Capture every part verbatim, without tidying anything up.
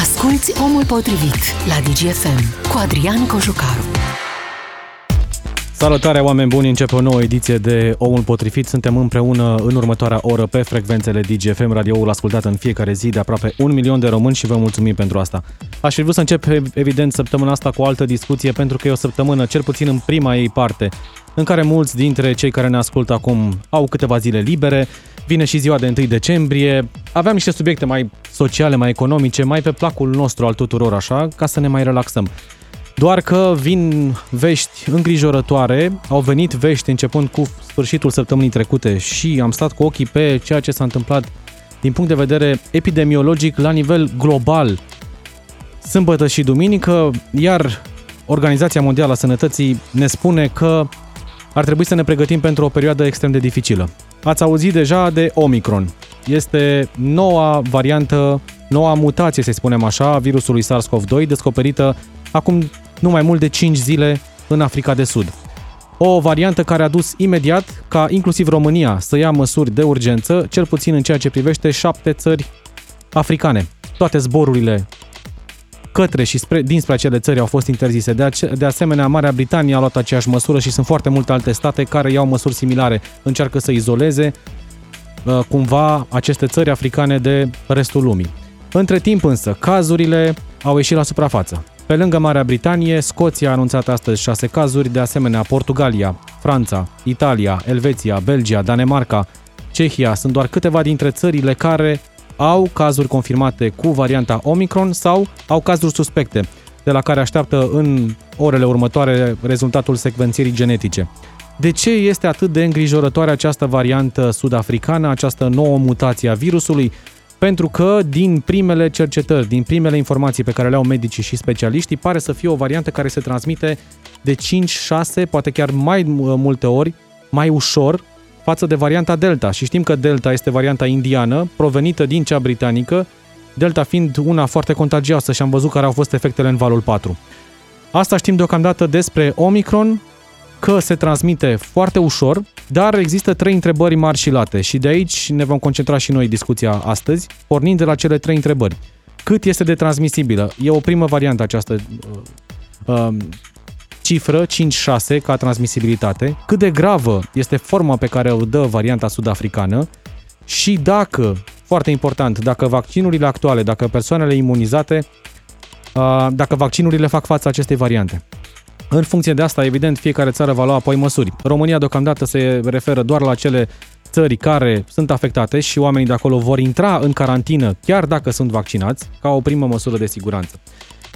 Asculți Omul Potrivit la D J F M cu Adrian Cojucaru. Salutare, oameni buni! Începe o nouă ediție de Omul Potrivit. Suntem împreună în următoarea oră pe frecvențele D J F M, radioul ascultat în fiecare zi de aproape un milion de români și vă mulțumim pentru asta. Aș fi vrut să încep, evident, săptămâna asta cu o altă discuție, pentru că e o săptămână, cel puțin în prima ei parte, în care mulți dintre cei care ne ascultă acum au câteva zile libere. Vine și ziua de întâi decembrie. Aveam niște subiecte mai sociale, mai economice, mai pe placul nostru al tuturor, așa, ca să ne mai relaxăm. Doar că vin vești îngrijorătoare, au venit vești începând cu sfârșitul săptămânii trecute și am stat cu ochii pe ceea ce s-a întâmplat din punct de vedere epidemiologic la nivel global sâmbătă și duminică, iar Organizația Mondială a Sănătății ne spune că ar trebui să ne pregătim pentru o perioadă extrem de dificilă. Ați auzit deja de Omicron. Este noua variantă, noua mutație, să spunem așa, a virusului SARS-CoV doi, descoperită acum nu mai mult de cinci zile în Africa de Sud. O variantă care a dus imediat ca inclusiv România să ia măsuri de urgență, cel puțin în ceea ce privește șapte țări africane. Toate zborurile către și spre, dinspre acele țări au fost interzise. De, ace- de asemenea, Marea Britanie a luat aceeași măsură și sunt foarte multe alte state care iau măsuri similare. Încearcă să izoleze uh, cumva aceste țări africane de restul lumii. Între timp însă, cazurile au ieșit la suprafață. Pe lângă Marea Britanie, Scoția a anunțat astăzi șase cazuri, de asemenea Portugalia, Franța, Italia, Elveția, Belgia, Danemarca, Cehia sunt doar câteva dintre țările care au cazuri confirmate cu varianta Omicron sau au cazuri suspecte, de la care așteaptă în orele următoare rezultatul secvențierii genetice. De ce este atât de îngrijorătoare această variantă sud-africană, această nouă mutație a virusului? Pentru că, din primele cercetări, din primele informații pe care le au medicii și specialiștii, pare să fie o variantă care se transmite de cinci șase, poate chiar mai multe ori, mai ușor, față de varianta Delta. Și știm că Delta este varianta indiană, provenită din cea britanică, Delta fiind una foarte contagioasă și am văzut care au fost efectele în valul patru. Asta știm deocamdată despre Omicron, că se transmite foarte ușor, dar există trei întrebări mari și late și de aici ne vom concentra și noi discuția astăzi, pornind de la cele trei întrebări. Cât este de transmisibilă? E o primă variantă această uh, cifră, cinci șase, ca transmisibilitate. Cât de gravă este forma pe care o dă varianta sud-africană? Și dacă, foarte important, dacă vaccinurile actuale, dacă persoanele imunizate, uh, dacă vaccinurile fac față acestei variante. În funcție de asta, evident, fiecare țară va lua apoi măsuri. România deocamdată se referă doar la cele țări care sunt afectate și oamenii de acolo vor intra în carantină, chiar dacă sunt vaccinați, ca o primă măsură de siguranță.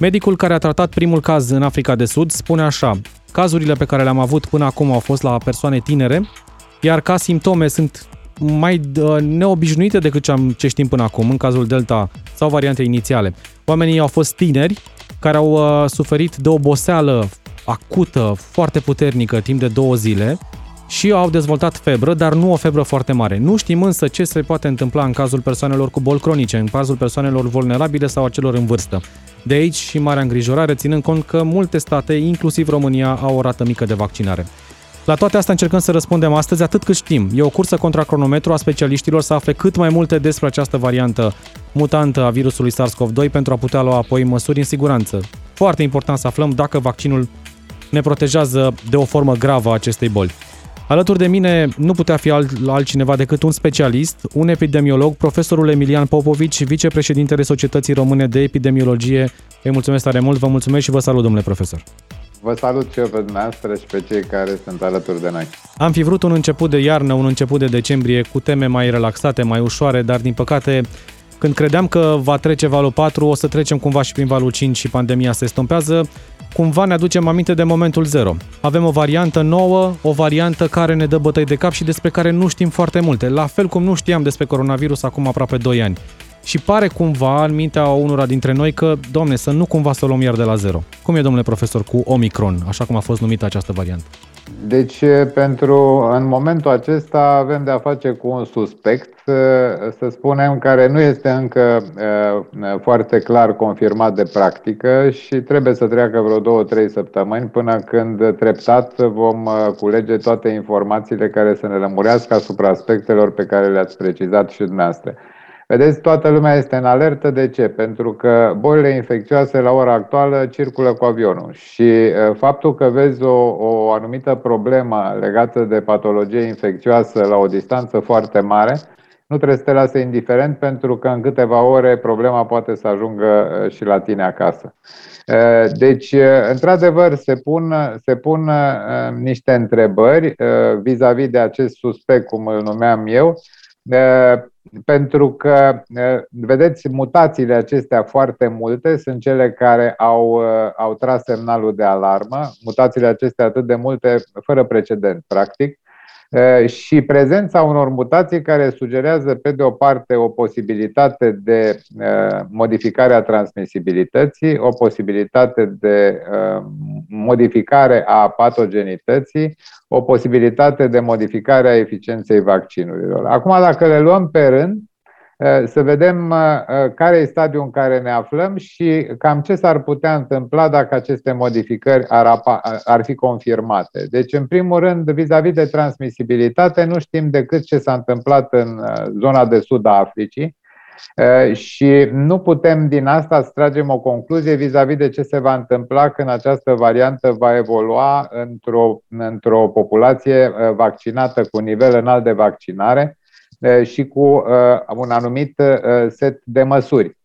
Medicul care a tratat primul caz în Africa de Sud spune așa: cazurile pe care le-am avut până acum au fost la persoane tinere, iar ca simptome sunt mai neobișnuite decât ce știm până acum, în cazul Delta sau variante inițiale. Oamenii au fost tineri care au suferit de oboseală acută, foarte puternică, timp de două zile și au dezvoltat febră, dar nu o febră foarte mare. Nu știm însă ce se poate întâmpla în cazul persoanelor cu boli cronice, în cazul persoanelor vulnerabile sau a celor în vârstă. De aici și marea îngrijorare, ținând cont că multe state, inclusiv România, au o rată mică de vaccinare. La toate astea încercăm să răspundem astăzi atât cât știm. E o cursă contra cronometru a specialiștilor să afle cât mai multe despre această variantă mutantă a virusului SARS-CoV doi pentru a putea lua apoi măsuri în siguranță. Foarte important să aflăm dacă vaccinul ne protejează de o formă gravă a acestei boli. Alături de mine nu putea fi altcineva decât un specialist, un epidemiolog, profesorul Emilian Popovici, vicepreședintele Societății Române de Epidemiologie. Îi mulțumesc tare mult, vă mulțumesc și vă salut, domnule profesor. Vă salut și eu pe dumneavoastră și pe cei care sunt alături de noi. Am fi vrut un început de iarnă, un început de decembrie cu teme mai relaxate, mai ușoare, dar din păcate, când credeam că va trece valul patru, o să trecem cumva și prin valul cinci și pandemia se stompează. Cumva ne aducem aminte de momentul zero. Avem o variantă nouă, o variantă care ne dă bătăi de cap și despre care nu știm foarte multe, la fel cum nu știam despre coronavirus acum aproape doi ani. Și pare cumva în mintea unora dintre noi că, domne, să nu cumva să o luăm iar de la zero. Cum e, domnule profesor, cu Omicron, așa cum a fost numită această variantă? Deci, pentru, în momentul acesta avem de a face cu un suspect, să spunem, care nu este încă foarte clar confirmat de practică și trebuie să treacă vreo două-trei săptămâni până când treptat vom culege toate informațiile care să ne lămurească asupra aspectelor pe care le-ați precizat și dumneavoastră. Vedeți, toată lumea este în alertă. De ce? Pentru că bolile infecțioase la ora actuală circulă cu avionul și faptul că vezi o, o anumită problemă legată de patologie infecțioasă la o distanță foarte mare nu trebuie să te lase indiferent, pentru că în câteva ore problema poate să ajungă și la tine acasă. Deci, într-adevăr, se pun, se pun niște întrebări vis-a-vis de acest suspect, cum îl numeam eu, pentru că, vedeți, mutațiile acestea foarte multe sunt cele care au, au tras semnalul de alarmă, mutațiile acestea atât de multe, fără precedent, practic, și prezența unor mutații care sugerează, pe de o parte, o posibilitate de modificare a transmisibilității, o posibilitate de modificare a patogenității, o posibilitate de modificare a eficienței vaccinurilor. Acum, dacă le luăm pe rând, să vedem care e stadiul în care ne aflăm și cam ce s-ar putea întâmpla dacă aceste modificări ar, apa, ar fi confirmate. Deci, în primul rând, vis-a-vis de transmisibilitate, nu știm decât ce s-a întâmplat în zona de sud a Africii și nu putem din asta să tragem o concluzie vis-a-vis de ce se va întâmpla când această variantă va evolua într-o, într-o populație vaccinată cu nivel înalt de vaccinare și cu un anumit set de măsuri.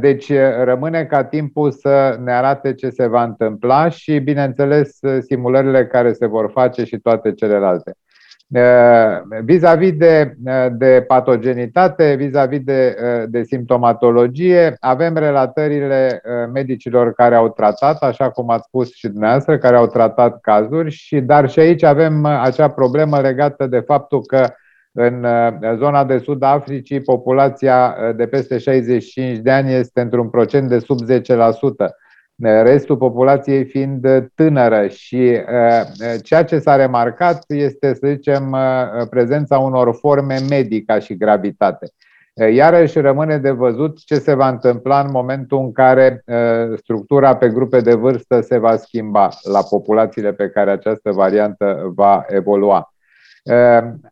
Deci rămâne ca timpul să ne arate ce se va întâmpla și, bineînțeles, simulările care se vor face și toate celelalte. Vis-a-vis de, de patogenitate, vis-a-vis de, de simptomatologie, avem relatările medicilor care au tratat, așa cum ați spus și dumneavoastră, care au tratat cazuri, și, dar și aici avem acea problemă legată de faptul că în zona de sud a Africii, populația de peste șaizeci și cinci de ani este într-un procent de sub zece la sută, restul populației fiind tânără, și ceea ce s-a remarcat este, să zicem, prezența unor forme medii ca și gravitate. Iarăși rămâne de văzut ce se va întâmpla în momentul în care structura pe grupe de vârstă se va schimba la populațiile pe care această variantă va evolua.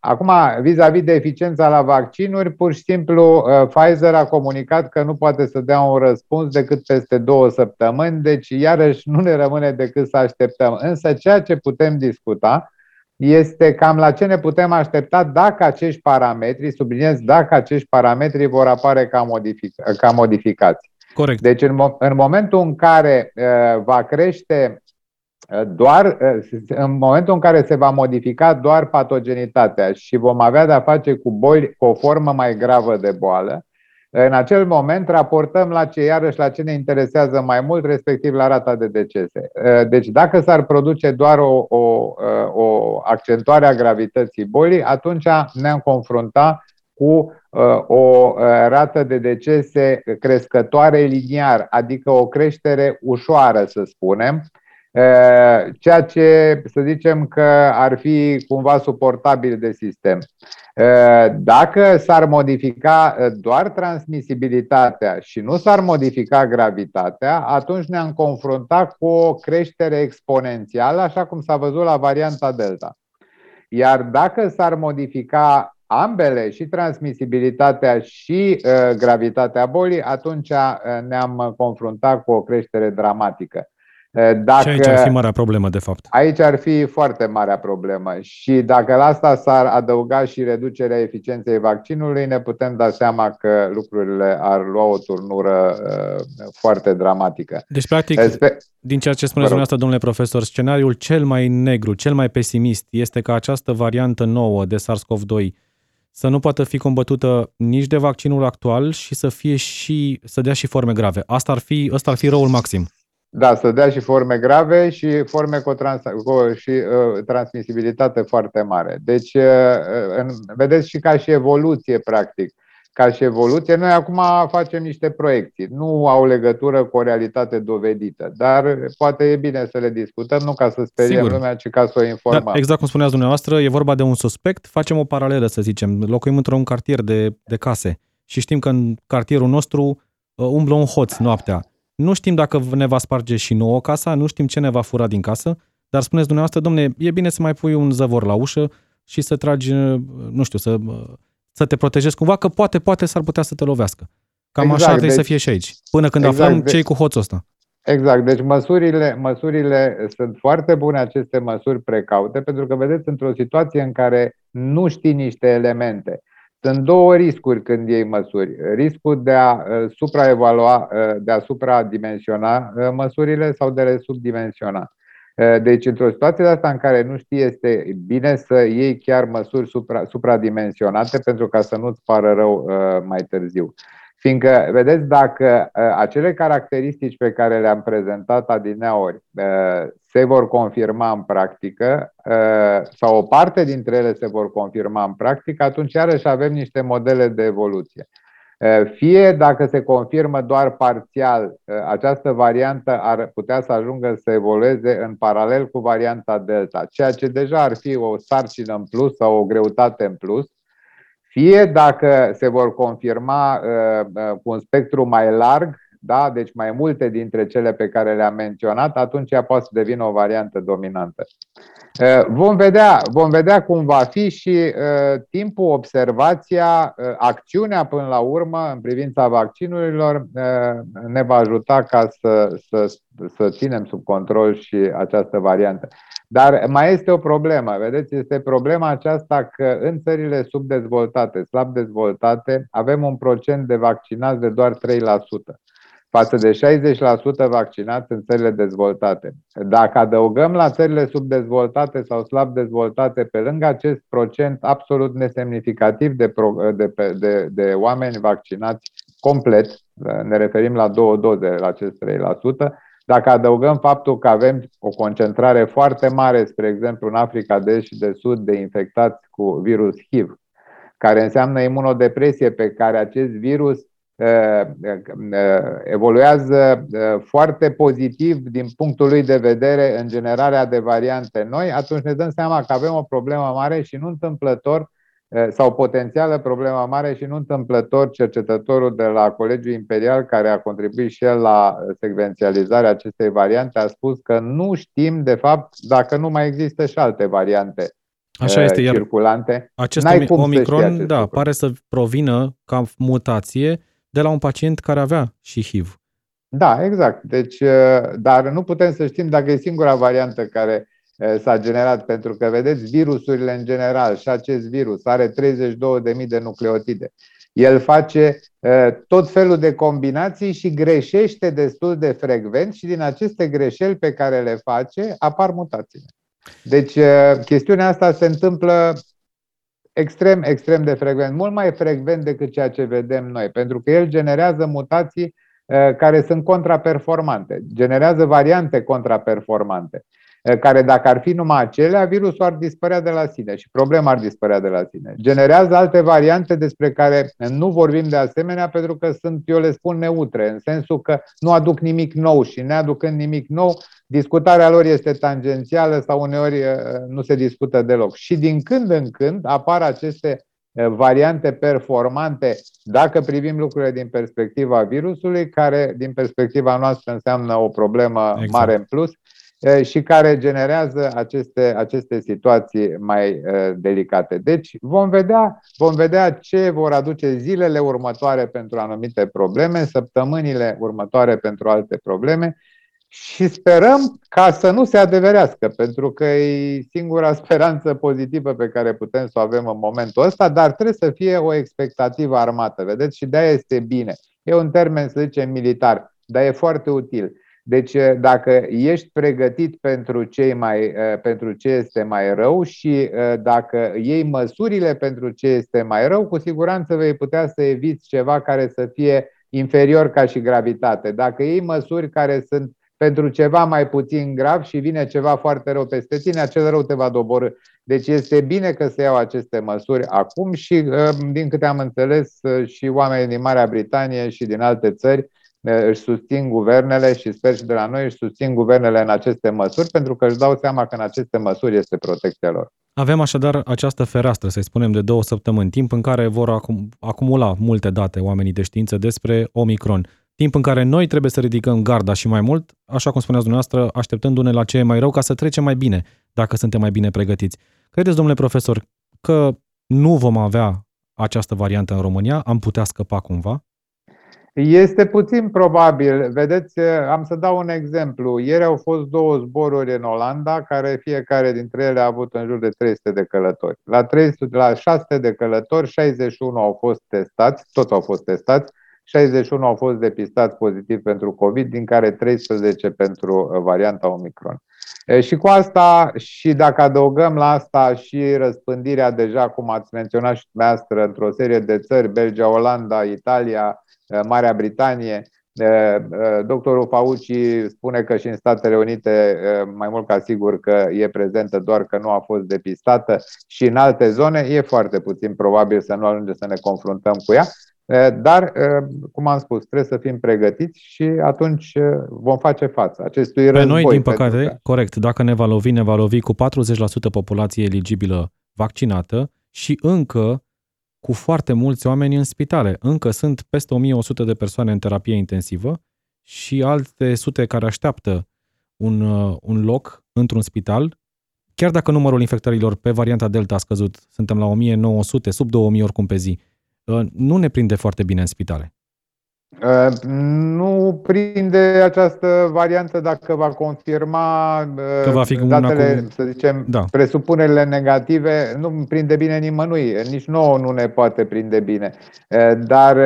Acum, vis-a-vis de eficiența la vaccinuri, pur și simplu Pfizer a comunicat că nu poate să dea un răspuns decât peste două săptămâni, deci iarăși nu ne rămâne decât să așteptăm. Însă ceea ce putem discuta este cam la ce ne putem aștepta dacă acești parametri, subliniez, dacă acești parametri vor apare ca, modific- ca modificați. Corect. Deci în, mo- în momentul în care uh, va crește doar, în momentul în care se va modifica doar patogenitatea și vom avea de-a face cu boli, cu o formă mai gravă de boală, în acel moment raportăm la ce, iarăși la ce ne interesează mai mult, respectiv la rata de decese. Deci dacă s-ar produce doar o, o, o accentuare a gravității bolii, atunci ne-am confrunta cu o rată de decese crescătoare liniar, adică o creștere ușoară, să spunem, ceea ce, să zicem, că ar fi cumva suportabil de sistem. Dacă s-ar modifica doar transmisibilitatea și nu s-ar modifica gravitatea, atunci ne-am confruntat cu o creștere exponențială, așa cum s-a văzut la varianta Delta. Iar dacă s-ar modifica ambele, și transmisibilitatea și gravitatea bolii, atunci ne-am confruntat cu o creștere dramatică. Dacă, și aici ar fi marea problemă, de fapt. Aici ar fi foarte marea problemă. Și dacă la asta s-ar adăuga și reducerea eficienței vaccinului, ne putem da seama că lucrurile ar lua o turnură uh, foarte dramatică. Deci, practic, Sper... din ceea ce spuneți dumneavoastră, domnule profesor, scenariul cel mai negru, cel mai pesimist, este că această variantă nouă de SARS-CoV doi să nu poată fi combătută nici de vaccinul actual și să fie și, să dea și forme grave. Asta ar fi, ăsta ar fi răul maxim. Da, să dea și forme grave și forme cu, trans- cu și, uh, transmisibilitate foarte mare. Deci, uh, în, vedeți, și ca și evoluție, practic, ca și evoluție, noi acum facem niște proiecții. Nu au legătură cu o realitate dovedită, dar poate e bine să le discutăm, nu ca să speriem Sigur. lumea, ci ca să o informăm. Da, exact cum spuneați dumneavoastră, e vorba de un suspect, facem o paralelă, să zicem. Locuim într-un cartier de, de case și știm că în cartierul nostru uh, umblă un hoț noaptea. Nu știm dacă ne va sparge și nouă casa, nu știm ce ne va fura din casă, dar spuneți dumneavoastră, domne, e bine să mai pui un zăvor la ușă și să tragi, nu știu, să să te protejezi cumva, că poate, poate s-ar putea să te lovească. Cam exact, așa trebuie deci, să fie și aici, până când exact, aflăm deci, ce-i cu hoțul ăsta. Exact, deci măsurile, măsurile sunt foarte bune, aceste măsuri precaute, pentru că, vedeți, într-o situație în care nu știi niște elemente, sunt două riscuri când iei măsuri. Riscul de a supraevalua, de a supradimensiona măsurile sau de a le subdimensiona. Deci, într-o situație de asta în care nu știi, este bine să iei chiar măsuri supra, supradimensionate pentru ca să nu-ți pară rău mai târziu. Fiindcă, vedeți, dacă acele caracteristici pe care le-am prezentat adineaori se vor confirma în practică, sau o parte dintre ele se vor confirma în practică, atunci iarăși avem niște modele de evoluție. Fie dacă se confirmă doar parțial, această variantă ar putea să ajungă să evolueze în paralel cu varianta Delta, ceea ce deja ar fi o sarcină în plus sau o greutate în plus. Fie dacă se vor confirma uh, cu un spectru mai larg, da, deci mai multe dintre cele pe care le-am menționat, atunci ea poate să devină o variantă dominantă. Uh, vom vedea, vom vedea cum va fi și uh, timpul, observația, uh, acțiunea până la urmă în privința vaccinurilor uh, ne va ajuta ca să, să, să ținem sub control și această variantă. Dar mai este o problemă, vedeți, este problema aceasta că în țările subdezvoltate, slab dezvoltate, avem un procent de vaccinați de doar trei la sută, față de șaizeci la sută vaccinați în țările dezvoltate. Dacă adăugăm la țările subdezvoltate sau slab dezvoltate, pe lângă acest procent absolut nesemnificativ de, pro, de, de, de oameni vaccinați complet, ne referim la două doze, la acest trei la sută, dacă adăugăm faptul că avem o concentrare foarte mare, spre exemplu, în Africa de Sud, de infectați cu virus H I V, care înseamnă imunodepresie, pe care acest virus evoluează foarte pozitiv din punctul lui de vedere în generarea de variante noi, atunci ne dăm seama că avem o problemă mare și nu întâmplător, sau potențială problemă mare și nu întâmplător, cercetătorul de la Colegiul Imperial, care a contribuit și el la secvențializarea acestei variante, a spus că nu știm, de fapt, dacă nu mai există și alte variante Așa este, circulante. Iar acest N-ai cum Omicron, să știi acest da, lucru. Pare să provină ca mutație de la un pacient care avea și H I V. Da, exact. Deci, dar nu putem să știm dacă e singura variantă care s-a generat, pentru că, vedeți, virusurile în general și acest virus are treizeci și două de mii de nucleotide. El face tot felul de combinații și greșește destul de frecvent și din aceste greșeli pe care le face apar mutațiile. Deci chestiunea asta se întâmplă extrem, extrem de frecvent, mult mai frecvent decât ceea ce vedem noi, pentru că el generează mutații care sunt contraperformante, generează variante contraperformante, care dacă ar fi numai acelea, virusul ar dispărea de la sine și problema ar dispărea de la sine. Generează alte variante despre care nu vorbim de asemenea, pentru că sunt, eu le spun, neutre, în sensul că nu aduc nimic nou și neaducând nimic nou, discutarea lor este tangențială sau uneori nu se discută deloc. Și din când în când apar aceste variante performante, dacă privim lucrurile din perspectiva virusului, care din perspectiva noastră înseamnă o problemă exact. mare în plus, și care generează aceste, aceste situații mai uh, delicate. Deci vom vedea, vom vedea ce vor aduce zilele următoare pentru anumite probleme, săptămânile următoare pentru alte probleme și sperăm ca să nu se adeverească, pentru că e singura speranță pozitivă pe care putem să o avem în momentul ăsta, dar trebuie să fie o expectativă armată, vedeți? Și de-aia este bine. E un termen, să zicem, militar, dar e foarte util. Deci dacă ești pregătit pentru ce, mai, pentru ce este mai rău și dacă iei măsurile pentru ce este mai rău, cu siguranță vei putea să eviți ceva care să fie inferior ca și gravitate. Dacă iei măsuri care sunt pentru ceva mai puțin grav și vine ceva foarte rău peste tine, acel rău te va doborî. Deci este bine că se iau aceste măsuri acum și, din câte am înțeles, și oamenii din Marea Britanie și din alte țări își susțin guvernele și sper și de la noi își susțin guvernele în aceste măsuri, pentru că își dau seama că în aceste măsuri este protecția lor. Avem așadar această fereastră, să-i spunem, de două săptămâni, timp în care vor acumula multe date oamenii de știință despre Omicron. Timp în care noi trebuie să ridicăm garda și mai mult, așa cum spuneați dumneavoastră, așteptându-ne la ce e mai rău ca să trecem mai bine, dacă suntem mai bine pregătiți. Credeți, domnule profesor, că nu vom avea această variantă în România? Am putea scăpa cumva? Este puțin probabil. Vedeți, am să dau un exemplu. Ieri au fost două zboruri în Olanda, care fiecare dintre ele a avut în jur de trei sute de călători. La, trei sute, la șase sute de călători, șaizeci și unu au fost testați, toți au fost testați, șaizeci și unu au fost depistați pozitiv pentru COVID, din care treisprezece pentru varianta Omicron. Și cu asta, și dacă adăugăm la asta și răspândirea deja, cum ați menționat și dumneavoastră, într-o serie de țări, Belgia, Olanda, Italia, Marea Britanie, doctorul Fauci spune că și în Statele Unite, mai mult ca sigur că e prezentă, doar că nu a fost depistată, și în alte zone e foarte puțin probabil să nu ajungem să ne confruntăm cu ea. Dar, cum am spus, trebuie să fim pregătiți și atunci vom face față acestui război. Pe noi, din păcate, că... corect, dacă ne va lovi, ne va lovi cu patruzeci la sută populație eligibilă vaccinată și încă cu foarte mulți oameni în spitale. Încă sunt peste o mie o sută de persoane în terapie intensivă și alte sute care așteaptă un, un loc într-un spital. Chiar dacă numărul infectărilor pe varianta Delta a scăzut, suntem la o mie nouă sute, sub două mii oricum pe zi, nu ne prinde foarte bine în spitale. Nu prinde această variantă dacă va confirma că va fi datele, cu... să zicem, da. presupunerile negative. Nu prinde bine nimănui, nici nouă nu ne poate prinde bine. Dar,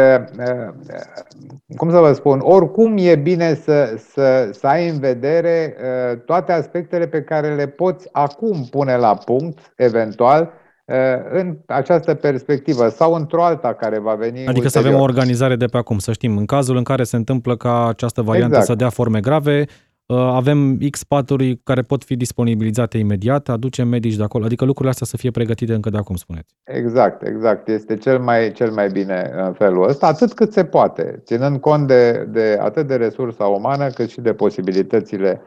cum să vă spun, oricum e bine să, să, să ai în vedere toate aspectele pe care le poți acum pune la punct, eventual, în această perspectivă sau într-o alta care va veni Adică ulterior. Să avem o organizare de pe acum, să știm. În cazul în care se întâmplă ca această variantă exact. să dea forme grave, avem X patru-uri care pot fi disponibilizate imediat, aducem medici de acolo. Adică lucrurile astea să fie pregătite încă de acum, spuneți. Exact, exact. Este cel mai, cel mai bine în felul ăsta, atât cât se poate, ținând cont de, de atât de resursa umană, cât și de posibilitățile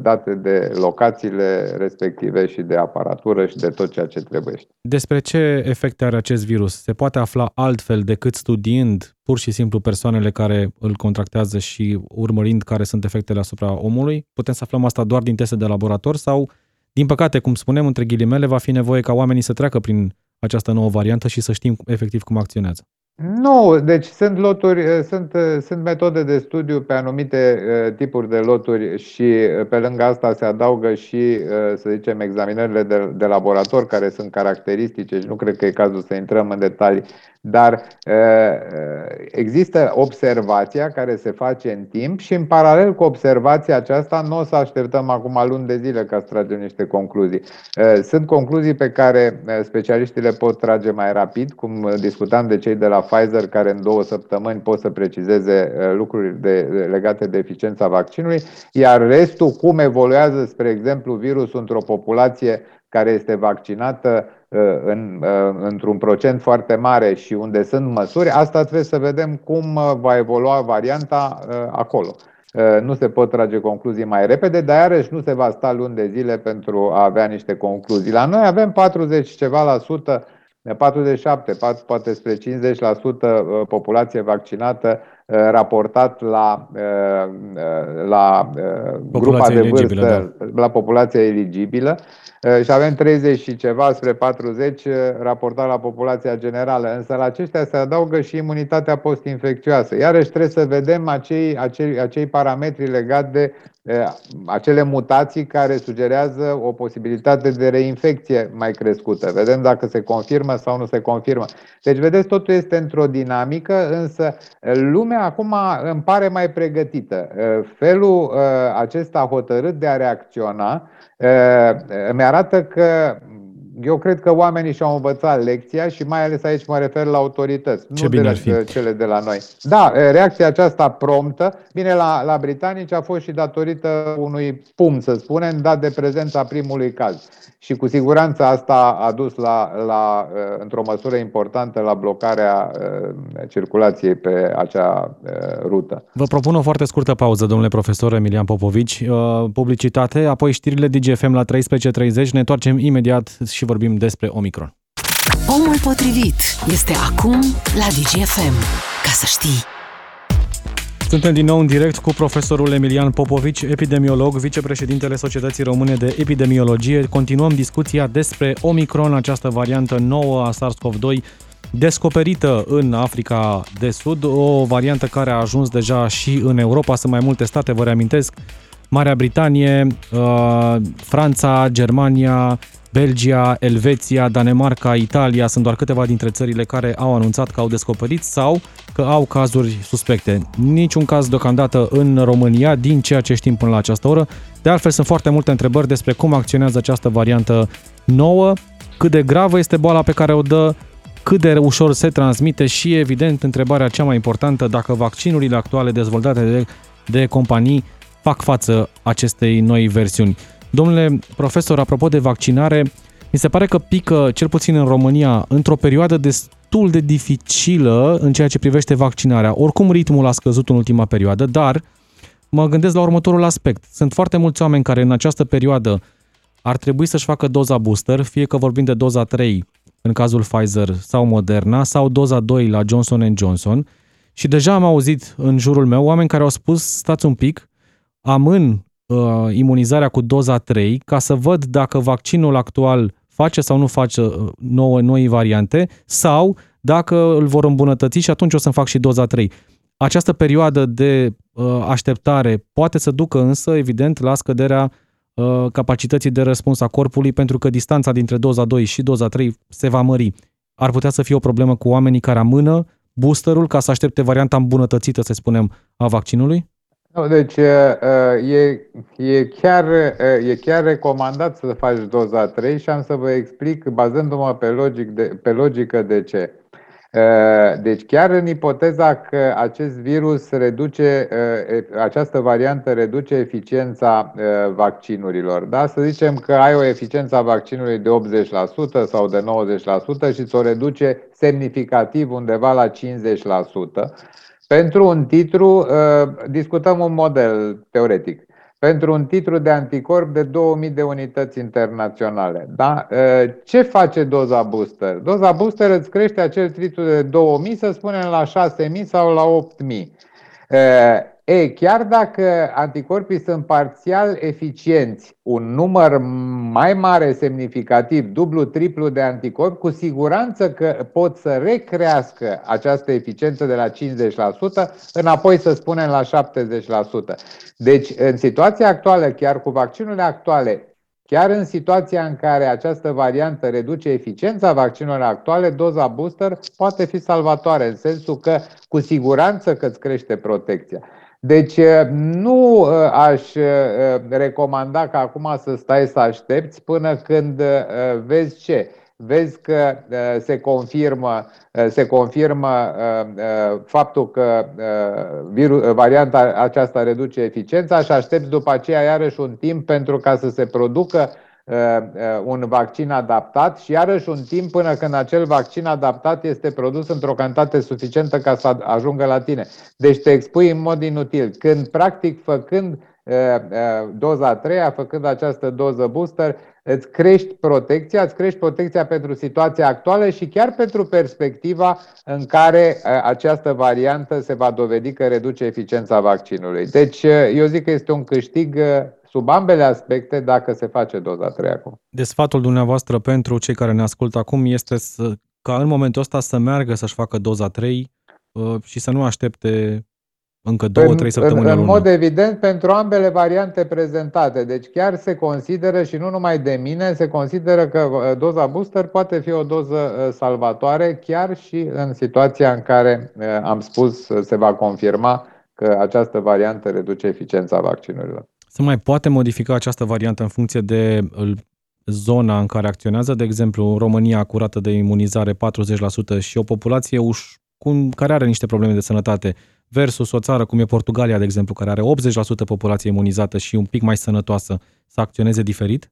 date de locațiile respective și de aparatură și de tot ceea ce trebuie. Despre ce efecte are acest virus? Se poate afla altfel decât studiind pur și simplu persoanele care îl contractează și urmărind care sunt efectele asupra omului? Putem să aflăm asta doar din teste de laborator sau, din păcate, cum spunem, între ghilimele, va fi nevoie ca oamenii să treacă prin această nouă variantă și să știm efectiv cum acționează? Nu, deci sunt loturi, sunt, sunt metode de studiu pe anumite tipuri de loturi și pe lângă asta se adaugă și, să zicem, examinările de, de laborator care sunt caracteristice și nu cred că e cazul să intrăm în detalii, dar există observația care se face în timp și în paralel cu observația aceasta nu o să așteptăm acum luni de zile ca să tragem niște concluzii. Sunt concluzii pe care specialiștii le pot trage mai rapid, cum discutam de cei de la Pfizer, care în două săptămâni pot să precizeze lucruri de, legate de eficiența vaccinului, iar restul, cum evoluează, spre exemplu, virusul într-o populație care este vaccinată în, într-un procent foarte mare și unde sunt măsuri, asta trebuie să vedem cum va evolua varianta acolo. Nu se pot trage concluzii mai repede, dar iarăși nu se va sta luni de zile pentru a avea niște concluzii. La noi avem patruzeci ceva la sută, patruzeci și șapte, poate spre cincizeci la sută populație vaccinată raportat la, la grupa de vârstă, da. la populația eligibilă și avem treizeci și ceva spre patruzeci raportat la populația generală, însă la aceștia se adaugă și imunitatea postinfecțioasă. Iarăși trebuie să vedem acei, acei, acei parametri legați de acele mutații care sugerează o posibilitate de reinfecție mai crescută. Vedem dacă se confirmă sau nu se confirmă. Deci, vedeți, totul este într-o dinamică, însă lumea acum îmi pare mai pregătită. Felul acesta hotărât de a reacționa îmi arată că eu cred că oamenii și-au învățat lecția și mai ales aici mă refer la autorități, nu de la cele de la noi. Da, reacția aceasta promptă, bine, la, la britanici a fost și datorită unui pumn, să spunem, dat de prezența primului caz. Și cu siguranță asta a dus la, la, într-o măsură importantă la blocarea circulației pe acea rută. Vă propun o foarte scurtă pauză, domnule profesor Emilian Popovici. Publicitate, apoi știrile D J F M la treisprezece și treizeci. Ne întoarcem imediat și vorbim despre Omicron. Omul potrivit este acum la D J F M. Ca să știi. Suntem din nou în direct cu profesorul Emilian Popovici, epidemiolog, vicepreședintele Societății Române de Epidemiologie. Continuăm discuția despre Omicron, această variantă nouă a SARS-CoV doi descoperită în Africa de Sud, o variantă care a ajuns deja și în Europa. Sunt mai multe state, vă reamintesc, Marea Britanie, Franța, Germania, Belgia, Elveția, Danemarca, Italia, sunt doar câteva dintre țările care au anunțat că au descoperit sau că au cazuri suspecte. Niciun caz deocamdată în România, din ceea ce știm până la această oră. De altfel, sunt foarte multe întrebări despre cum acționează această variantă nouă, cât de gravă este boala pe care o dă, cât de ușor se transmite și, evident, întrebarea cea mai importantă, dacă vaccinurile actuale dezvoltate de, de companii fac față acestei noi versiuni. Domnule profesor, apropo de vaccinare, mi se pare că pică, cel puțin în România, într-o perioadă destul de dificilă în ceea ce privește vaccinarea. Oricum, ritmul a scăzut în ultima perioadă, dar mă gândesc la următorul aspect. Sunt foarte mulți oameni care în această perioadă ar trebui să-și facă doza booster, fie că vorbim de doza trei, în cazul Pfizer sau Moderna, sau doza doi la Johnson and Johnson. Și deja am auzit în jurul meu oameni care au spus, stați un pic, amân uh, imunizarea cu doza trei ca să văd dacă vaccinul actual face sau nu face nouă, noi variante, sau dacă îl vor îmbunătăți și atunci o să-mi fac și doza trei. Această perioadă de uh, așteptare poate să ducă însă, evident, la scăderea uh, capacității de răspuns a corpului, pentru că distanța dintre doza doi și doza trei se va mări. Ar putea să fie o problemă cu oamenii care amână boosterul ca să aștepte varianta îmbunătățită, să spunem, a vaccinului? Deci e, e, chiar, e chiar recomandat să faci doza trei și am să vă explic bazându-mă pe, logic de, pe logică de ce. Deci chiar în ipoteza că acest virus reduce, această variantă reduce eficiența vaccinurilor, da? Să zicem că ai o eficiență a vaccinului de optzeci la sută sau de nouăzeci la sută și ți-o reduce semnificativ undeva la cincizeci la sută. Pentru un titru, discutăm un model teoretic, pentru un titru de anticorp de două mii de unități internaționale. Da? Ce face doza booster? Doza booster îți crește acel titru de două mii, să spunem, la șase mii sau la opt mii. E, chiar dacă anticorpii sunt parțial eficienți, un număr mai mare, semnificativ, dublu, triplu de anticorpi, cu siguranță că pot să recrească această eficiență de la cincizeci la sută înapoi, să spunem, la șaptezeci la sută. Deci, în situația actuală, chiar cu vaccinurile actuale, chiar în situația în care această variantă reduce eficiența vaccinurilor actuale, doza booster poate fi salvatoare, în sensul că cu siguranță că îți crește protecția. Deci nu aș recomanda ca acum să stai să aștepți până când vezi ce. Vezi că se confirmă, se confirmă faptul că virus, varianta aceasta reduce eficiența și aștepți după aceea iarăși un timp pentru ca să se producă un vaccin adaptat și iarăși un timp până când acel vaccin adaptat este produs într-o cantitate suficientă ca să ajungă la tine. Deci te expui în mod inutil. Când practic făcând doza a treia, făcând această doză booster, îți crești protecția, îți crești protecția pentru situația actuală și chiar pentru perspectiva în care această variantă se va dovedi că reduce eficiența vaccinului. Deci eu zic că este un câștig sub ambele aspecte dacă se face doza trei acum. Deci sfatul dumneavoastră pentru cei care ne ascultă acum este să, ca în momentul ăsta să meargă să-și facă doza trei și să nu aștepte încă două, trei săptămâni. În, în mod evident, pentru ambele variante prezentate. Deci chiar se consideră, și nu numai de mine, se consideră că doza booster poate fi o doză salvatoare, chiar și în situația în care, am spus, se va confirma că această variantă reduce eficiența vaccinurilor. Se mai poate modifica această variantă în funcție de zona în care acționează? De exemplu, România cu rată de imunizare patruzeci la sută și o populație uș- cu, care are niște probleme de sănătate, versus o țară cum e Portugalia, de exemplu, care are optzeci la sută populație imunizată și un pic mai sănătoasă, să acționeze diferit?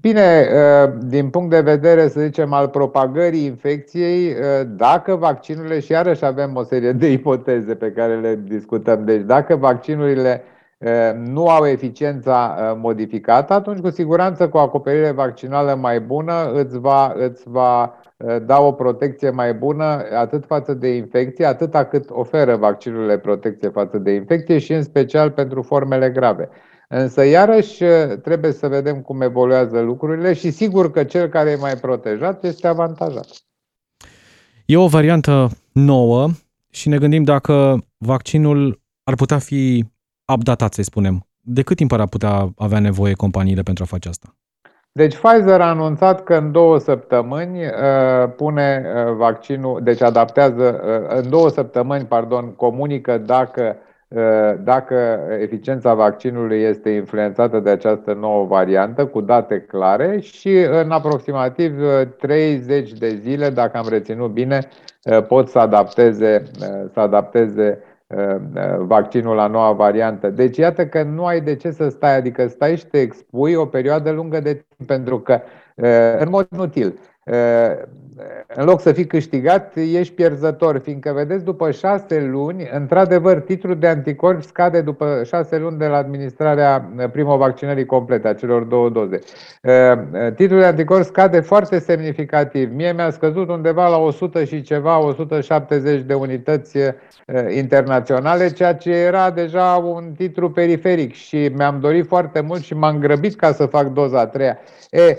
Bine, din punct de vedere, să zicem, al propagării infecției, dacă vaccinurile, și iarăși avem o serie de ipoteze pe care le discutăm, deci dacă vaccinurile nu au eficiența modificată, atunci cu siguranță cu o acoperire vaccinală mai bună îți va, îți va da o protecție mai bună atât față de infecție, atâta cât oferă vaccinurile protecție față de infecție și în special pentru formele grave. Însă iarăși trebuie să vedem cum evoluează lucrurile și sigur că cel care e mai protejat este avantajat. E o variantă nouă și ne gândim dacă vaccinul ar putea fi updatat, să spunem. De cât timp ar putea avea nevoie companiile pentru a face asta? Deci Pfizer a anunțat că în două săptămâni pune vaccinul, deci adaptează, în două săptămâni, pardon, comunică dacă, dacă eficiența vaccinului este influențată de această nouă variantă, cu date clare, și în aproximativ treizeci de zile, dacă am reținut bine, pot să adapteze, să adapteze vaccinul la noua variantă. Deci iată că nu ai de ce să stai, adică stai și te expui o perioadă lungă de timp, pentru că în mod inutil, în loc să fii câștigat, ești pierzător, fiindcă vedeți după șase luni, într-adevăr, titlul de anticorpi scade după șase luni de la administrarea primei vaccinării complete a celor două doze. Titlul de anticorpi scade foarte semnificativ. Mie mi-a scăzut undeva la o sută și ceva, o sută șaptezeci de unități internaționale, ceea ce era deja un titlu periferic și mi-am dorit foarte mult și m-am grăbit ca să fac doza a treia. E,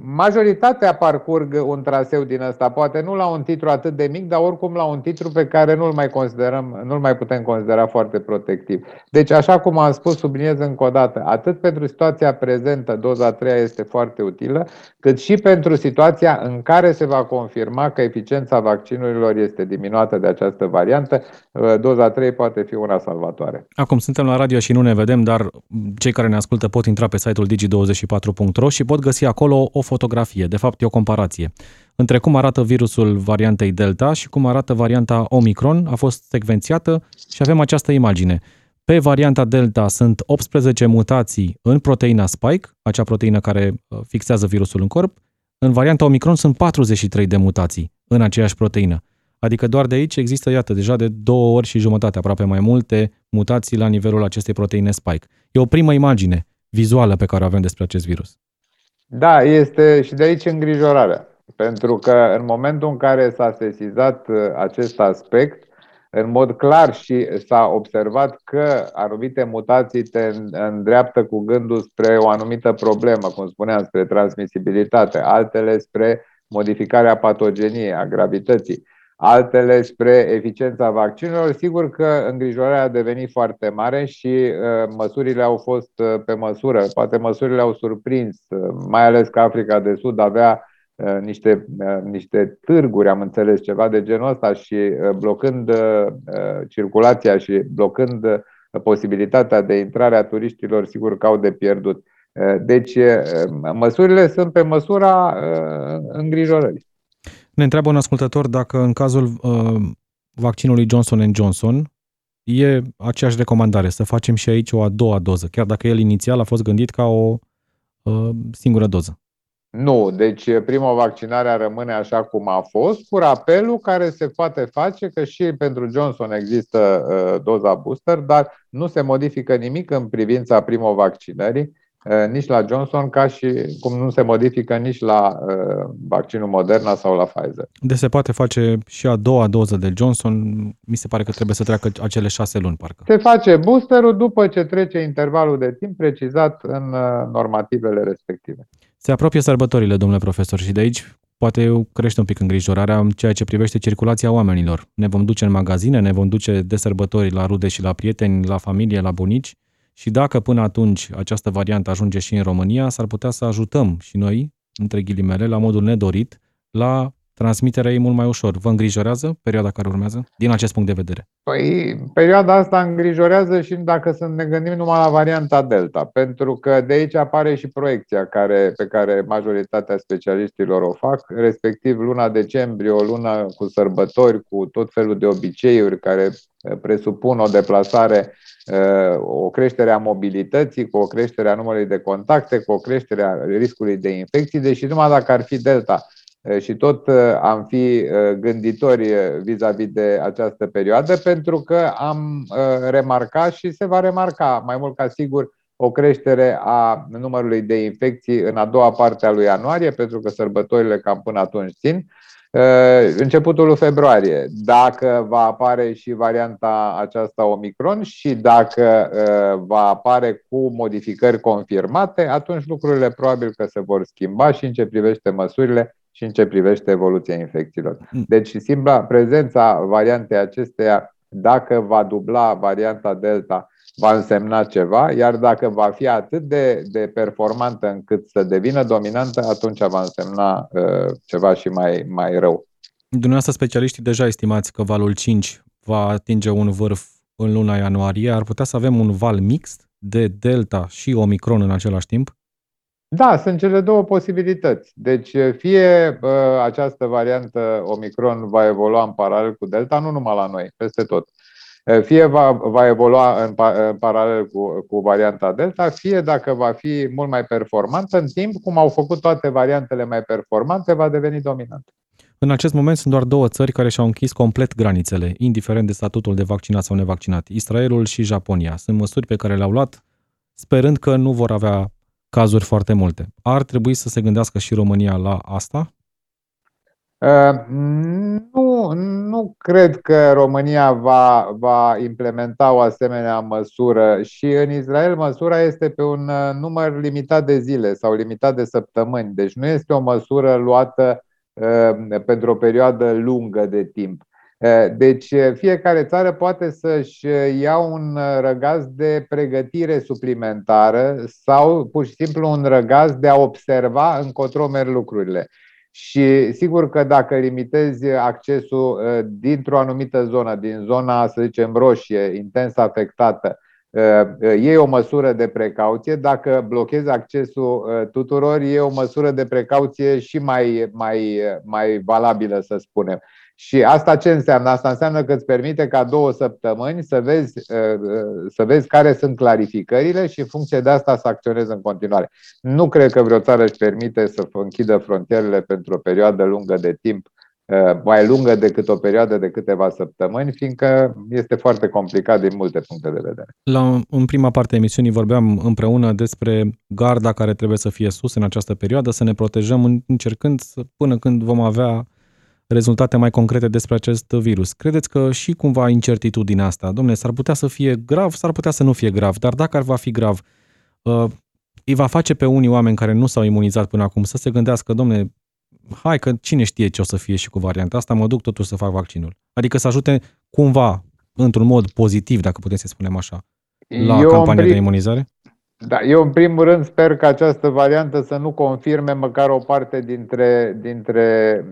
majoritatea parcurg un traseu din ăsta, poate nu la un titlu atât de mic, dar oricum la un titlu pe care nu-l mai considerăm, nu-l mai putem considera foarte protectiv. Deci, așa cum am spus, subliniez încă o dată, atât pentru situația prezentă, doza a treia este foarte utilă, cât și pentru situația în care se va confirma că eficiența vaccinurilor este diminuată de această variantă, doza a treia poate fi una salvatoare. Acum suntem la radio și nu ne vedem, dar cei care ne ascultă pot intra pe site-ul digi douăzeci și patru punct ro și pot găsi acolo o fotografie, de fapt e o comparație, între cum arată virusul variantei Delta și cum arată varianta Omicron. A fost secvențiată și avem această imagine. Pe varianta Delta sunt optsprezece mutații în proteina spike, acea proteină care fixează virusul în corp. În varianta Omicron sunt patruzeci și trei de mutații în aceeași proteină. Adică doar de aici există, iată, deja de două ori și jumătate, aproape mai multe mutații la nivelul acestei proteine spike. E o primă imagine vizuală pe care o avem despre acest virus. Da, este și de aici îngrijorarea, pentru că în momentul în care s-a sesizat acest aspect, în mod clar și s-a observat că anumite mutații te îndreaptă cu gândul spre o anumită problemă, cum spuneam, spre transmisibilitate, altele spre modificarea patogeniei, a gravității, altele spre eficiența vaccinurilor, sigur că îngrijorarea a devenit foarte mare și măsurile au fost pe măsură. Poate măsurile au surprins, mai ales că Africa de Sud avea niște, niște târguri, am înțeles, ceva de genul ăsta, și blocând circulația și blocând posibilitatea de intrare a turiștilor, sigur că au de pierdut. Deci măsurile sunt pe măsura îngrijorării. Ne întreabă un ascultător dacă în cazul uh, vaccinului Johnson and Johnson e aceeași recomandare, să facem și aici o a doua doză, chiar dacă el inițial a fost gândit ca o uh, singură doză. Nu, deci prima vaccinare rămâne așa cum a fost, cu rapelul care se poate face, că și pentru Johnson există uh, doza booster, dar nu se modifică nimic în privința prima vaccinării, nici la Johnson, ca și cum nu se modifică nici la uh, vaccinul Moderna sau la Pfizer. Deci se poate face și a doua doză de Johnson, mi se pare că trebuie să treacă acele șase luni, parcă. Se face boosterul după ce trece intervalul de timp precizat în uh, normativele respective. Se apropie sărbătorile, domnule profesor, și de aici poate crește un pic îngrijorarea în ceea ce privește circulația oamenilor. Ne vom duce în magazine, ne vom duce de sărbători la rude și la prieteni, la familie, la bunici. Și dacă până atunci această variantă ajunge și în România, s-ar putea să ajutăm și noi, între ghilimele, la modul nedorit, la transmiterea ei mult mai ușor. Vă îngrijorează perioada care urmează, din acest punct de vedere? Păi, perioada asta îngrijorează și dacă să ne gândim numai la varianta Delta, pentru că de aici apare și proiecția care, pe care majoritatea specialiștilor o fac, respectiv luna decembrie, o lună cu sărbători, cu tot felul de obiceiuri care presupun o deplasare, o creștere a mobilității, cu o creștere a numărului de contacte, cu o creștere a riscului de infecții, deși numai dacă ar fi Delta și tot am fi gânditori vis-a-vis de această perioadă, pentru că am remarcat și se va remarca mai mult ca sigur o creștere a numărului de infecții în a doua parte a lui ianuarie, pentru că sărbătorile cam până atunci țin. începutul februarie, dacă va apare și varianta aceasta Omicron și dacă va apare cu modificări confirmate, atunci lucrurile probabil că se vor schimba și în ce privește măsurile și în ce privește evoluția infecțiilor. Deci simpla prezența variantei acesteia, dacă va dubla varianta Delta, va însemna ceva, iar dacă va fi atât de, de performantă încât să devină dominantă, atunci va însemna uh, ceva și mai, mai rău. Dumneavoastră, specialiștii deja estimați că valul cinci va atinge un vârf în luna ianuarie. Ar putea să avem un val mixt de Delta și Omicron în același timp? Da, sunt cele două posibilități. Deci fie uh, această variantă Omicron va evolua în paralel cu Delta, nu numai la noi, peste tot. Fie va, va evolua în, pa, în paralel cu, cu varianta Delta, fie dacă va fi mult mai performantă, în timp, cum au făcut toate variantele mai performante, va deveni dominantă. În acest moment sunt doar două țări care și-au închis complet granițele, indiferent de statutul de vaccinat sau nevaccinat, Israelul și Japonia. Sunt măsuri pe care le-au luat sperând că nu vor avea cazuri foarte multe. Ar trebui să se gândească și România la asta? Uh, nu, nu cred că România va, va implementa o asemenea măsură și în Israel măsura este pe un număr limitat de zile sau limitat de săptămâni. Deci nu este o măsură luată uh, pentru o perioadă lungă de timp. uh, Deci fiecare țară poate să-și ia un răgaz de pregătire suplimentară sau pur și simplu un răgaz de a observa încotro merg lucrurile. Și sigur că dacă limitezi accesul dintr-o anumită zonă, din zona, să zicem, roșie, intens afectată, e o măsură de precauție. Dacă blochezi accesul tuturor, e o măsură de precauție și mai, mai, mai valabilă, să spunem. Și asta ce înseamnă? Asta înseamnă că îți permite ca două săptămâni să vezi, să vezi care sunt clarificările și în funcție de asta să acționezi în continuare. Nu cred că vreo țară își permite să închidă frontierele pentru o perioadă lungă de timp, mai lungă decât o perioadă de câteva săptămâni, fiindcă este foarte complicat din multe puncte de vedere. La, în prima parte a emisiunii vorbeam împreună despre garda care trebuie să fie sus în această perioadă, să ne protejăm încercând până când vom avea rezultate mai concrete despre acest virus. Credeți că și cumva incertitudinea asta, dom'le, s-ar putea să fie grav, s-ar putea să nu fie grav, dar dacă ar va fi grav, îi va face pe unii oameni care nu s-au imunizat până acum să se gândească, dom'le, hai că cine știe ce o să fie și cu varianta asta, mă duc totuși să fac vaccinul. Adică să ajute cumva, într-un mod pozitiv, dacă putem să spunem așa, la Eu campania prim... de imunizare? Da, eu în primul rând sper că această variantă să nu confirme măcar o parte dintre, dintre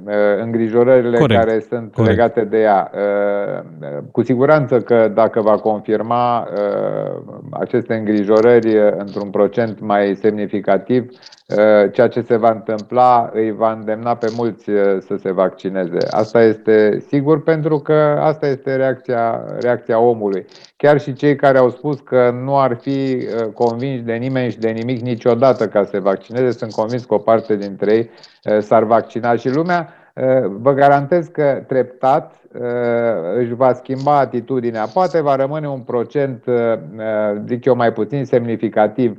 uh, îngrijorările Corect. care sunt Corect. legate de ea. Uh, cu siguranță că dacă va confirma uh, aceste îngrijorări uh, într-un procent mai semnificativ, uh, ceea ce se va întâmpla îi va îndemna pe mulți uh, să se vaccineze. Asta este sigur, pentru că asta este reacția, reacția omului. Chiar și cei care au spus că nu ar fi uh, convinși de nimeni și de nimic niciodată ca să se vaccineze, sunt convins că o parte dintre ei s-ar vaccina și lumea, vă garantez că treptat își va schimba atitudinea. Poate va rămâne un procent, zic eu, mai puțin semnificativ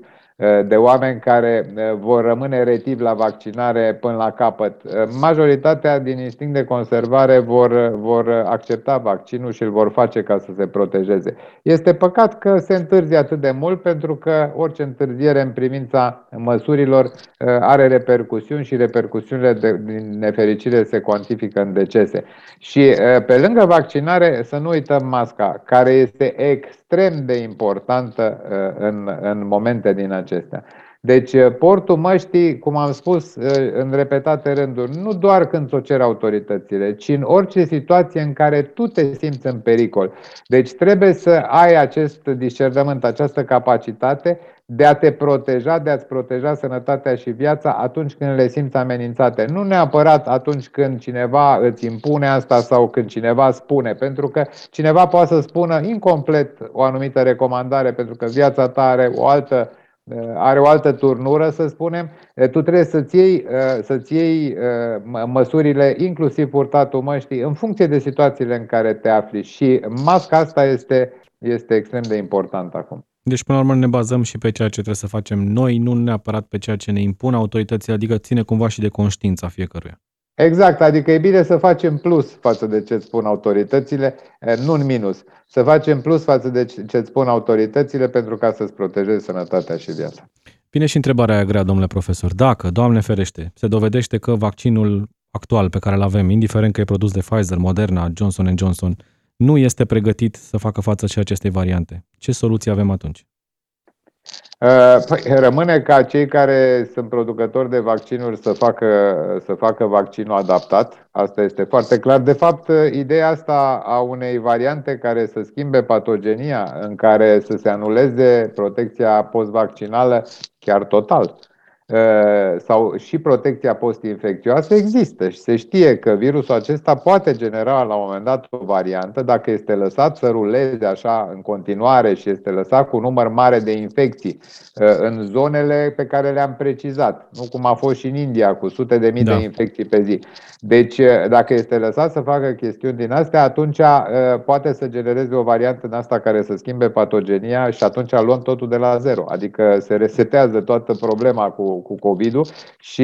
de oameni care vor rămâne retivi la vaccinare până la capăt. Majoritatea din instinct de conservare vor, vor accepta vaccinul și îl vor face ca să se protejeze. Este păcat că se întârzie atât de mult, pentru că orice întârziere în privința măsurilor are repercusiuni și repercusiunile de, din nefericire se cuantifică în decese. Și pe lângă vaccinare să nu uităm masca, care este extrem de importantă în, în momente din acest Acestea. Deci portul măștii, cum am spus în repetate rânduri, nu doar când s-o cer autoritățile, ci în orice situație în care tu te simți în pericol. Deci trebuie să ai acest discernământ, această capacitate de a te proteja, de a-ți proteja sănătatea și viața atunci când le simți amenințate. Nu neapărat atunci când cineva îți impune asta sau când cineva spune, pentru că cineva poate să spună incomplet o anumită recomandare, pentru că viața ta are o altă Are o altă turnură, să spunem. Tu trebuie să-ți iei, să-ți iei măsurile, inclusiv purtatul măștii, în funcție de situațiile în care te afli. Și masca asta este, este extrem de importantă acum. Deci, până la urmă, ne bazăm și pe ceea ce trebuie să facem noi, nu neapărat pe ceea ce ne impun autoritățile, adică ține cumva și de conștiința fiecăruia. Exact, adică e bine să facem plus față de ce spun autoritățile, nu în minus. Să facem plus față de ce spun autoritățile pentru ca să-ți protejezi sănătatea și viața. Bine, și întrebarea aia grea, domnule profesor. Dacă, Doamne ferește, se dovedește că vaccinul actual pe care îl avem, indiferent că e produs de Pfizer, Moderna, Johnson and Johnson, nu este pregătit să facă față și acestei variante, ce soluții avem atunci? Păi, rămâne ca cei care sunt producători de vaccinuri să facă, să facă vaccinul adaptat. Asta este foarte clar. De fapt, ideea asta a unei variante care să schimbe patogenia, în care să se anuleze protecția post-vaccinală chiar total sau și protecția post-infecțioasă există și se știe că virusul acesta poate genera la un moment dat o variantă dacă este lăsat să ruleze așa în continuare și este lăsat cu număr mare de infecții în zonele pe care le-am precizat, nu cum a fost și în India cu sute de mii da. de infecții pe zi. Deci dacă este lăsat să facă chestiuni din astea, atunci poate să genereze o variantă din asta care să schimbe patogenia și atunci luăm totul de la zero, adică se resetează toată problema cu cu COVID-ul și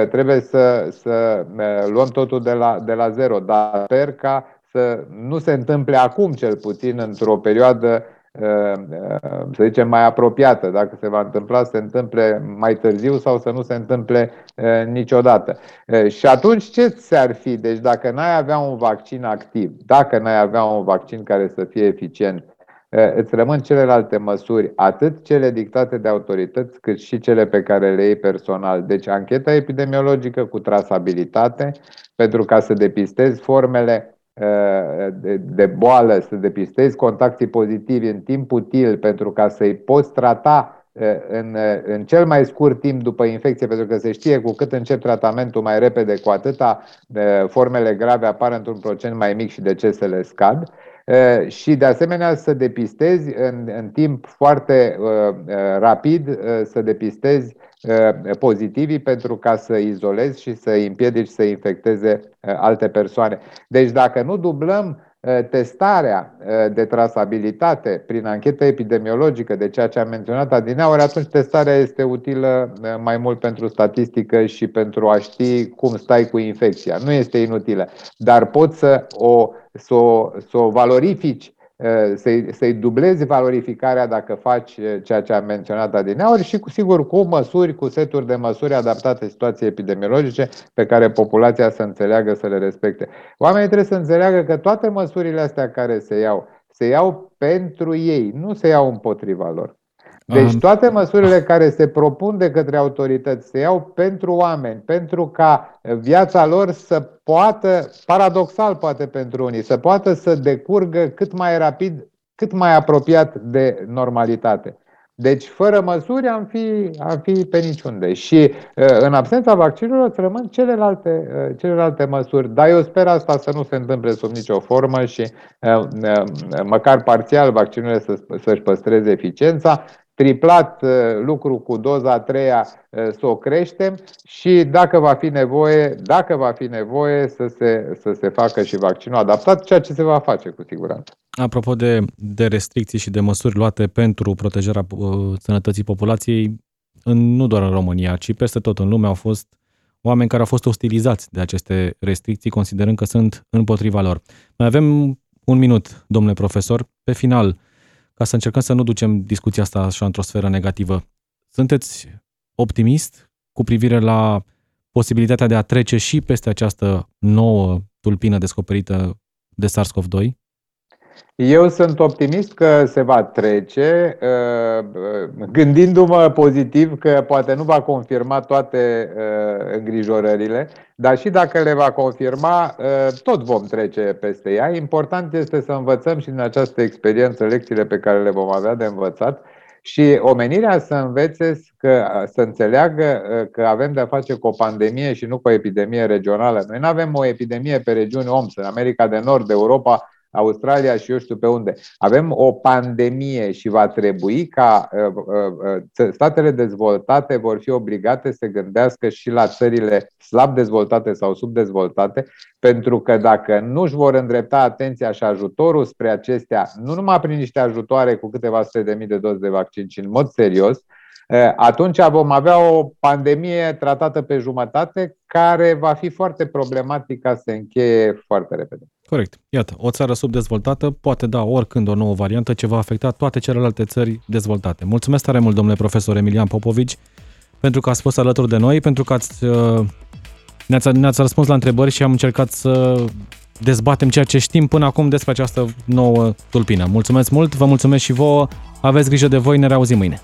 uh, trebuie să, să uh, luăm totul de la, de la zero. Dar sper ca să nu se întâmple acum, cel puțin într-o perioadă, uh, uh, să zicem, mai apropiată. Dacă se va întâmpla, să se întâmple mai târziu sau să nu se întâmple uh, niciodată. Uh, și atunci ce s-ar fi? Deci dacă n-ai avea un vaccin activ, dacă n-ai avea un vaccin care să fie eficient, îți rămân celelalte măsuri, atât cele dictate de autorități, cât și cele pe care le iei personal. Deci ancheta epidemiologică cu trasabilitate, pentru ca să depistezi formele de boală, să depistezi contactii pozitivi în timp util, pentru ca să-i poți trata În, în cel mai scurt timp după infecție, pentru că se știe cu cât încep tratamentul mai repede, cu atâta formele grave apar într-un procent mai mic și decesele scad. Și de asemenea să depistezi în, în timp foarte uh, rapid, să depistezi uh, pozitivii pentru ca să izolezi și să împiedici să infecteze alte persoane. Deci dacă nu dublăm testarea de trasabilitate prin anchetă epidemiologică, de ceea ce am menționat adineaori, atunci testarea este utilă mai mult pentru statistică și pentru a ști cum stai cu infecția. Nu este inutilă, dar poți să o, să o, să o valorifici, să-i, să-i dublezi valorificarea dacă faci ceea ce am menționat adineaori și cu sigur cu măsuri, cu seturi de măsuri adaptate situației epidemiologice pe care populația să înțeleagă, să le respecte. Oamenii trebuie să înțeleagă că toate măsurile astea care se iau, se iau pentru ei, nu se iau împotriva lor. Deci toate măsurile care se propun de către autorități se iau pentru oameni, pentru ca viața lor să poată, paradoxal poate pentru unii, să poată să decurgă cât mai rapid, cât mai apropiat de normalitate. Deci fără măsuri am fi, am fi pe niciunde. Și în absența vaccinurilor îți rămân celelalte, celelalte măsuri. Dar eu sper asta să nu se întâmple sub nicio formă și măcar parțial vaccinurile să, să-și păstreze eficiența. Triplat lucru cu doza a treia să o creștem și dacă va fi nevoie, dacă va fi nevoie să se, să se facă și vaccinul adaptat, ceea ce se va face cu siguranță. Apropo de, de restricții și de măsuri luate pentru protejarea uh, sănătății populației, în, nu doar în România, ci peste tot în lume au fost oameni care au fost ostilizați de aceste restricții, considerând că sunt împotriva lor. Mai avem un minut, domnule profesor, pe final, ca să încercăm să nu ducem discuția asta așa într-o sferă negativă. Sunteți optimist cu privire la posibilitatea de a trece și peste această nouă tulpină descoperită de SARS-C o V doi? Eu sunt optimist că se va trece, gândindu-mă pozitiv că poate nu va confirma toate îngrijorările, dar și dacă le va confirma, tot vom trece peste ea. Important este să învățăm și din această experiență lecțiile pe care le vom avea de învățat și omenirea să învețe, că, să înțeleagă că avem de-a face cu o pandemie și nu cu o epidemie regională. Noi nu avem o epidemie pe regiuni O M S, în America de Nord, Europa, Australia și eu știu pe unde. Avem o pandemie și va trebui ca statele dezvoltate vor fi obligate să gândească și la țările slab dezvoltate sau subdezvoltate, pentru că dacă nu își vor îndrepta atenția și ajutorul spre acestea, nu numai prin niște ajutoare cu câteva sute de mii de doze de vaccin, ci în mod serios, atunci vom avea o pandemie tratată pe jumătate, care va fi foarte problematică să se încheie foarte repede. Corect. Iată, o țară subdezvoltată poate da oricând o nouă variantă ce va afecta toate celelalte țări dezvoltate. Mulțumesc tare mult, domnule profesor Emilian Popovici, pentru că ați fost alături de noi, pentru că ați, ne-ați, ne-ați răspuns la întrebări și am încercat să dezbatem ceea ce știm până acum despre această nouă tulpină. Mulțumesc mult, vă mulțumesc și vouă, aveți grijă de voi, ne reauzim mâine.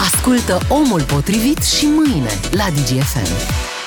Ascultă Omul Potrivit și mâine la Digi F M.